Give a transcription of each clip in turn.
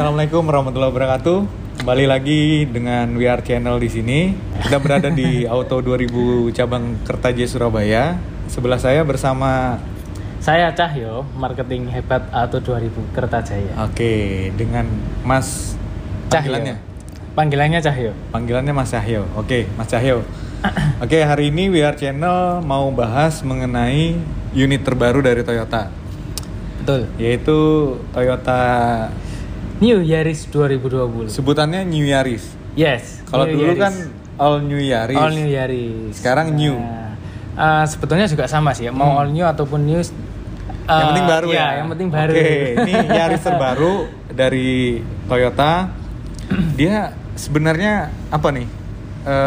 Assalamualaikum warahmatullahi wabarakatuh. Kembali lagi dengan WR Channel di sini. Kita berada di Auto 2000 cabang Kertajaya Surabaya. Sebelah saya bersama saya Cahyo, marketing hebat Auto 2000 Kertajaya. Oke, dengan Mas Cahyo. Panggilannya Cahyo. Panggilannya Mas Cahyo. Oke, Mas Cahyo. Oke, hari ini WR Channel mau bahas mengenai unit terbaru dari Toyota. Betul. Yaitu Toyota New Yaris 2020. Sebutannya New Yaris. Yes. Kalau dulu Yaris kan All New Yaris. All New Yaris. Sekarang New. Sebetulnya juga sama sih ya. Mau All New ataupun New. Yang penting baru ya. Yang penting baru. Oke, ini Yaris terbaru dari Toyota. Dia sebenarnya apa nih?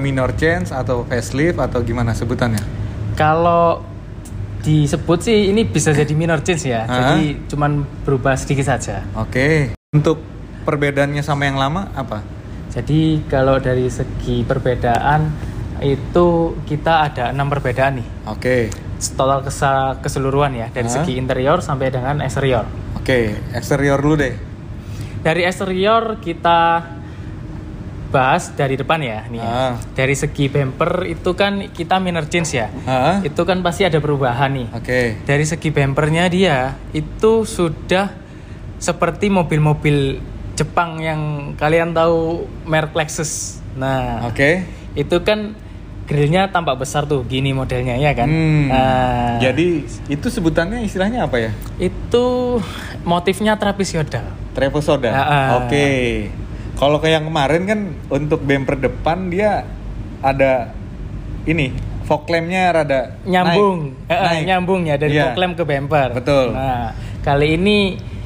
Minor change atau facelift atau gimana sebutannya? Kalau disebut sih ini bisa jadi minor change ya. Jadi cuman berubah sedikit saja. Oke. Untuk perbedaannya sama yang lama apa? Jadi kalau dari segi perbedaan itu kita ada 6 perbedaan nih. Oke. Total keseluruhan ya, dari segi interior sampai dengan eksterior. Oke, eksterior dulu deh. Dari eksterior kita bahas dari depan ya nih. Dari segi bumper itu kan kita minor change ya. Itu kan pasti ada perubahan nih. Oke. Dari segi bumpernya dia itu sudah seperti mobil-mobil Jepang yang kalian tahu merek Lexus. Nah, itu kan grillnya tampak besar tuh, gini modelnya ya kan. Nah, jadi itu sebutannya istilahnya apa ya? Itu motifnya trapesiodal. Trapesiodal. Kalau kayak yang kemarin kan untuk bumper depan dia ada ini, fog lampnya rada nyambung, nyambung ya dari fog lamp ke bumper. Betul. Nah, kali ini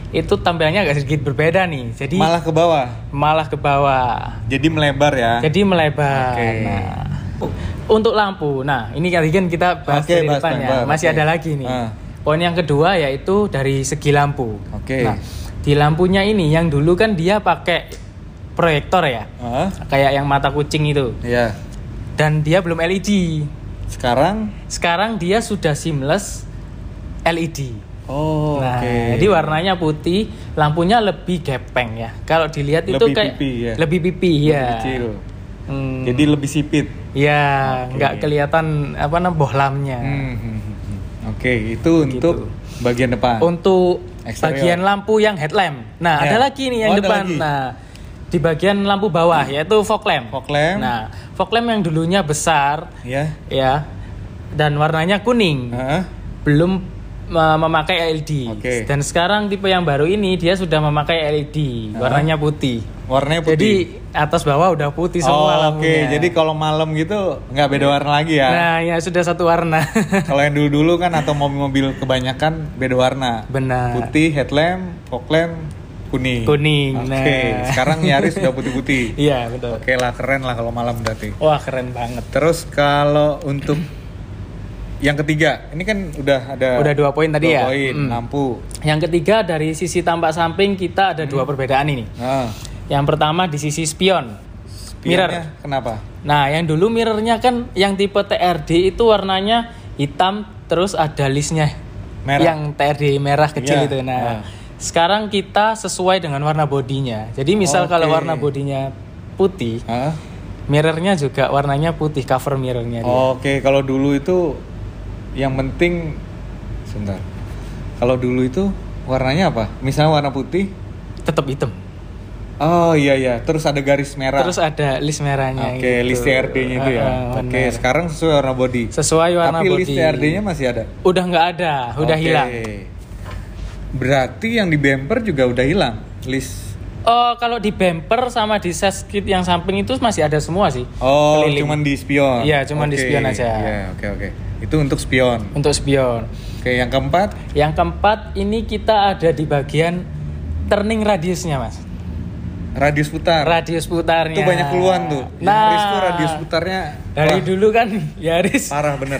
itu tampilannya agak sedikit berbeda nih. Jadi malah ke bawah. Malah ke bawah. Jadi melebar ya. Jadi melebar. Nah, untuk lampu. Nah, ini kali kan kita bahas dari depannya. Masih ada lagi nih. Poin yang kedua yaitu dari segi lampu. Nah, di lampunya ini yang dulu kan dia pakai proyektor ya. Kayak yang mata kucing itu. Iya. Dan dia belum LED. Sekarang dia sudah seamless LED. Oh, Jadi warnanya putih, lampunya lebih gepeng ya. Kalau dilihat lebih itu kayak pipi, ya. Lebih pipi ya. Lebih kecil. Jadi lebih sipit. Ya, nggak kelihatan apa namanya bohlamnya. Itu begitu. Untuk bagian depan. Untuk exterior. Bagian lampu yang headlamp. Nah, ada lagi nih yang depan. Nah, di bagian lampu bawah yaitu fog lamp. Nah, fog lamp yang dulunya besar, ya, dan warnanya kuning. Belum memakai LED. Dan sekarang tipe yang baru ini dia sudah memakai LED, warnanya putih. Warnanya putih. Jadi atas bawah udah putih semua lampunya. Jadi kalau malam gitu nggak beda warna lagi ya. Nah, ya sudah satu warna. Kalau yang dulu-dulu kan atau mobil-mobil kebanyakan beda warna. Benar. Putih headlamp, fog lamp, kuning. Nah, sekarang Yaris udah putih-putih. Iya, betul. Lah, keren lah kalau malam berarti. Wah, keren banget. Terus kalau untuk yang ketiga, ini kan udah 2 poin tadi ya. Lampu. Yang ketiga dari sisi tampak samping kita ada 2 perbedaan ini. Yang pertama di sisi spion. Mirror. Kenapa? Nah, yang dulu mirrornya kan yang tipe TRD itu warnanya hitam terus ada listnya merah. Yang TRD merah kecil itu. Nah, sekarang kita sesuai dengan warna bodinya. Jadi misal kalau warna bodinya putih, mirrornya juga warnanya putih, cover mirrornya. Kalau dulu itu yang penting kalau dulu itu warnanya apa? Misalnya warna putih tetap hitam. Terus ada garis merah. Terus ada list merahnya. List TRD-nya itu ya. Sekarang sesuai warna body. Sesuai warna body. Tapi list TRD-nya masih ada? Udah nggak ada, udah hilang. Berarti yang di bumper juga udah hilang list. Kalau di bumper sama di seskit yang samping itu masih ada semua sih. Cuman di spion. Iya, cuman di spion aja. Itu untuk spion. Untuk spion. Yang keempat? Yang keempat ini kita ada di bagian turning radiusnya, Mas. Radius putar. Radius putarnya. Itu banyak keluhan tuh. Yaris tuh radius putarnya. Dari dulu kan Yaris. Parah bener.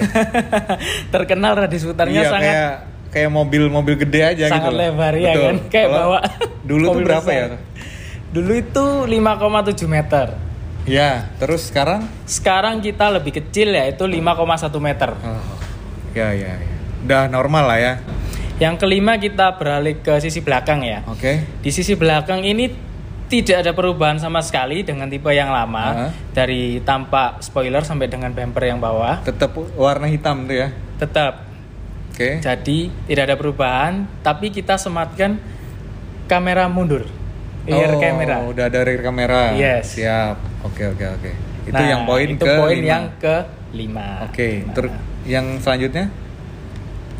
Terkenal radius putarnya sangat. Kayak mobil-mobil gede aja sangat gitu. Sangat lebar ya kan. Kayak kalo bawa. Dulu tuh berapa besar ya? Dulu itu 5,7 meter. Ya, terus sekarang? Sekarang kita lebih kecil ya, itu 5,1 meter. Ya. Udah normal lah ya. Yang kelima kita beralih ke sisi belakang ya. Di sisi belakang ini tidak ada perubahan sama sekali dengan tipe yang lama. Dari tampak spoiler sampai dengan bumper yang bawah tetap warna hitam tuh ya? Tetap. Oke. Jadi tidak ada perubahan, tapi kita sematkan kamera mundur, rear camera. Oh, udah ada rear camera. Yes. Siap. Oke. Itu nah, yang poin itu ke poin 5. Yang ke 5. Oke. Terus yang selanjutnya?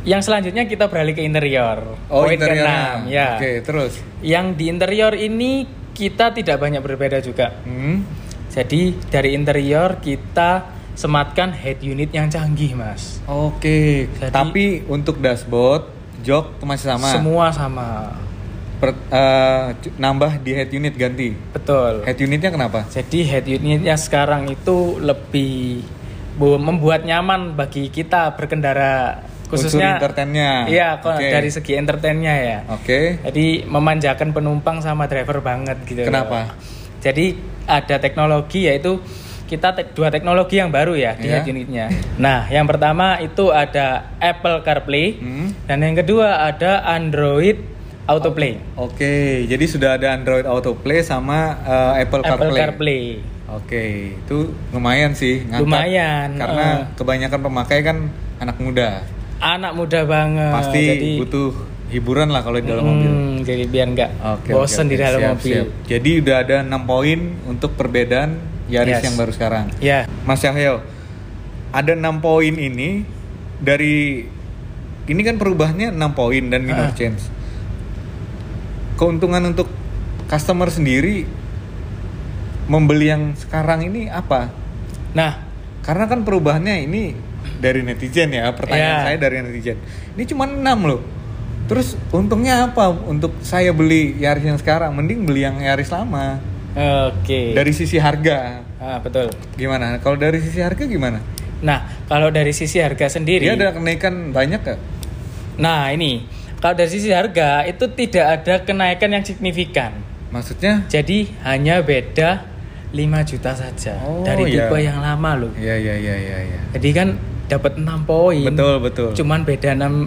Yang selanjutnya kita beralih ke interior. Oh, poin ke 6, ya. Oke, terus. Yang di interior ini kita tidak banyak berbeda juga. Jadi dari interior kita sematkan head unit yang canggih, Mas. Oke. Jadi, tapi untuk dashboard, jok masih sama. Semua sama. Nambah di head unit ganti. Betul. Head unitnya kenapa? Jadi head unitnya sekarang itu lebih membuat nyaman bagi kita berkendara, khususnya entertainnya. Iya, dari segi entertainnya ya. Oke. Jadi memanjakan penumpang sama driver banget gitu. Kenapa? Jadi ada teknologi, yaitu kita dua teknologi yang baru ya di head unitnya. Nah, yang pertama itu ada Apple CarPlay dan yang kedua ada Android AutoPlay. Oke, jadi sudah ada Android AutoPlay sama Apple CarPlay. Oke, itu lumayan sih ngangkat. Lumayan. Karena kebanyakan pemakai kan anak muda. Anak muda banget. Pasti jadi, butuh hiburan lah kalau di dalam mobil. Jadi biar nggak bosen di dalam mobil. Siap. Jadi udah ada 6 poin untuk perbedaan Yaris yang baru sekarang. Iya. Mas Cahyo, ada 6 poin ini dari ini kan perubahannya 6 poin dan minor change. Keuntungan untuk customer sendiri membeli yang sekarang ini apa? Nah, karena kan perubahannya ini dari netizen ya, pertanyaan saya dari netizen. Ini cuma 6 loh. Terus untungnya apa untuk saya beli Yaris yang sekarang? Mending beli yang Yaris lama. Oke. Dari sisi harga. Ah, betul. Gimana? Kalau dari sisi harga gimana? Nah, kalau dari sisi harga sendiri, dia ada kenaikan banyak gak? Nah, ini. Kalau dari sisi harga itu tidak ada kenaikan yang signifikan. Maksudnya? Jadi hanya beda 5 juta saja dari tipe yang lama loh. Iya. Jadi kan dapat 6 poin. Betul. Cuman beda 5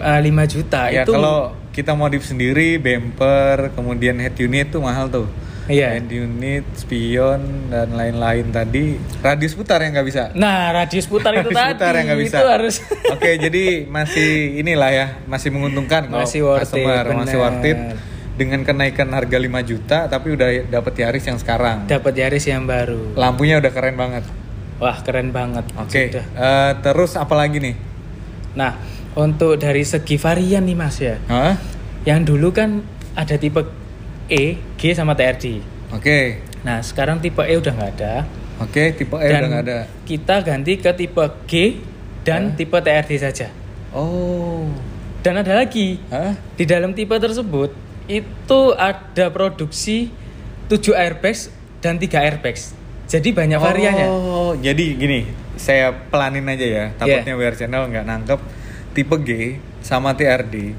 juta ya, itu. Kalau kita modif sendiri bumper, kemudian head unit tuh mahal tuh. Iya. Head unit, spion dan lain-lain tadi. Radius putar yang enggak bisa. Nah, radius putar itu tadi. Putar yang bisa. Itu harus. Oke, jadi masih inilah ya, masih menguntungkan kalau customer, masih worth it. Dengan kenaikan harga 5 juta tapi udah dapat Yaris yang sekarang. Dapat Yaris yang baru. Lampunya udah keren banget. Wah, keren banget. Oke. Terus apa lagi nih? Nah, untuk dari segi varian nih Mas ya. Hah? Yang dulu kan ada tipe E, G sama TRD. Oke. Nah, sekarang tipe E udah enggak ada. Oke, tipe E udah enggak ada. Kita ganti ke tipe G dan tipe TRD saja. Oh. Dan ada lagi. Di dalam tipe tersebut itu ada produksi 7 airbags dan 3 airbags. Jadi banyak variannya. Oh, jadi gini, saya pelanin aja ya. Takutnya WR Channel nggak nangkep. Tipe G sama TRD.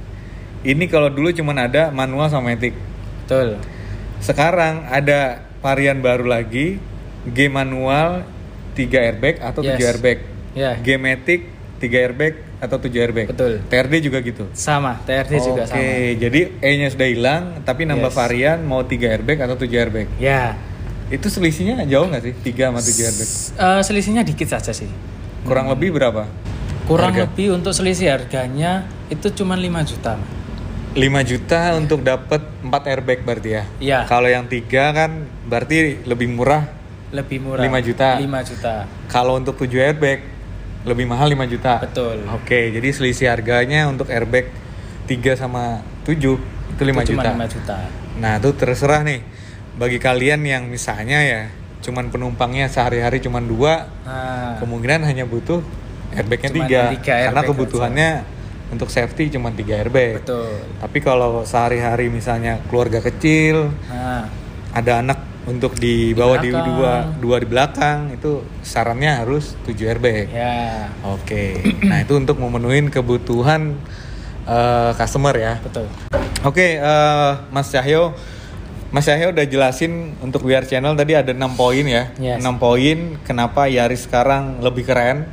Ini kalau dulu cuma ada manual sama matic. Betul. Sekarang ada varian baru lagi, G manual 3 airbag atau 7 airbag. G matic 3 airbag atau 7 airbag. Betul. TRD juga gitu. Sama, TRD juga sama. Oke, jadi E-nya sudah hilang tapi nambah varian mau 3 airbag atau 7 airbag. Ya. Itu selisihnya jauh nggak sih 3 sama 7 airbag? Selisihnya dikit saja sih. Kurang lebih berapa? Kurang harga? Lebih untuk selisih harganya itu cuma 5 juta. 5 juta untuk dapat 4 airbag berarti ya? Iya. Kalau yang 3 kan berarti lebih murah. Lebih murah. 5 juta. 5 juta. Kalau untuk 7 airbag lebih mahal 5 juta. Betul. Oke, jadi selisih harganya untuk airbag 3 sama 7 itu 5 itu juta. Cuma 5 juta. Nah, itu terserah nih. Bagi kalian yang misalnya ya cuman penumpangnya sehari-hari cuman 2, kemungkinan hanya butuh airbagnya 3 karena kebutuhannya aja. Untuk safety cuman 3 airbag. Betul. Tapi kalau sehari-hari misalnya keluarga kecil, ada anak untuk dibawa di 2 di belakang, itu sarannya harus 7 airbag. Ya. Oke. Nah, itu untuk memenuhi kebutuhan customer ya. Betul. Oke, Mas Cahyo udah jelasin untuk WR Channel tadi ada 6 poin ya. Yes. 6 poin kenapa Yaris sekarang lebih keren.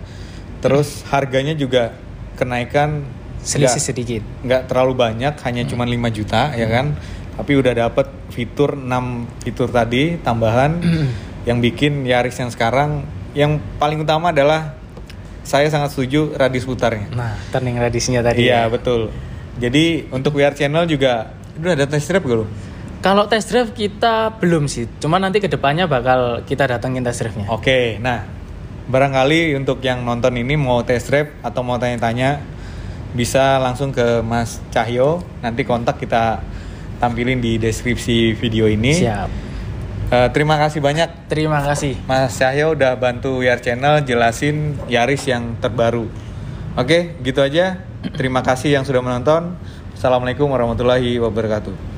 Terus harganya juga kenaikan selisih sedikit. Enggak terlalu banyak, hanya cuma 5 juta ya kan. Tapi udah dapet fitur 6 fitur tadi tambahan yang bikin Yaris yang sekarang yang paling utama adalah saya sangat setuju radius putarnya. Nah, turning radiusnya tadi. Iya, betul. Jadi untuk WR Channel juga udah ada test drive gak lo? Kalau test drive kita belum sih, cuma nanti kedepannya bakal kita datengin test drive-nya. Oke, nah barangkali untuk yang nonton ini mau test drive atau mau tanya-tanya bisa langsung ke Mas Cahyo, nanti kontak kita tampilin di deskripsi video ini. Siap. Terima kasih banyak. Terima kasih Mas Cahyo udah bantu WR Channel jelasin Yaris yang terbaru. Oke, gitu aja. Terima kasih yang sudah menonton. Assalamualaikum warahmatullahi wabarakatuh.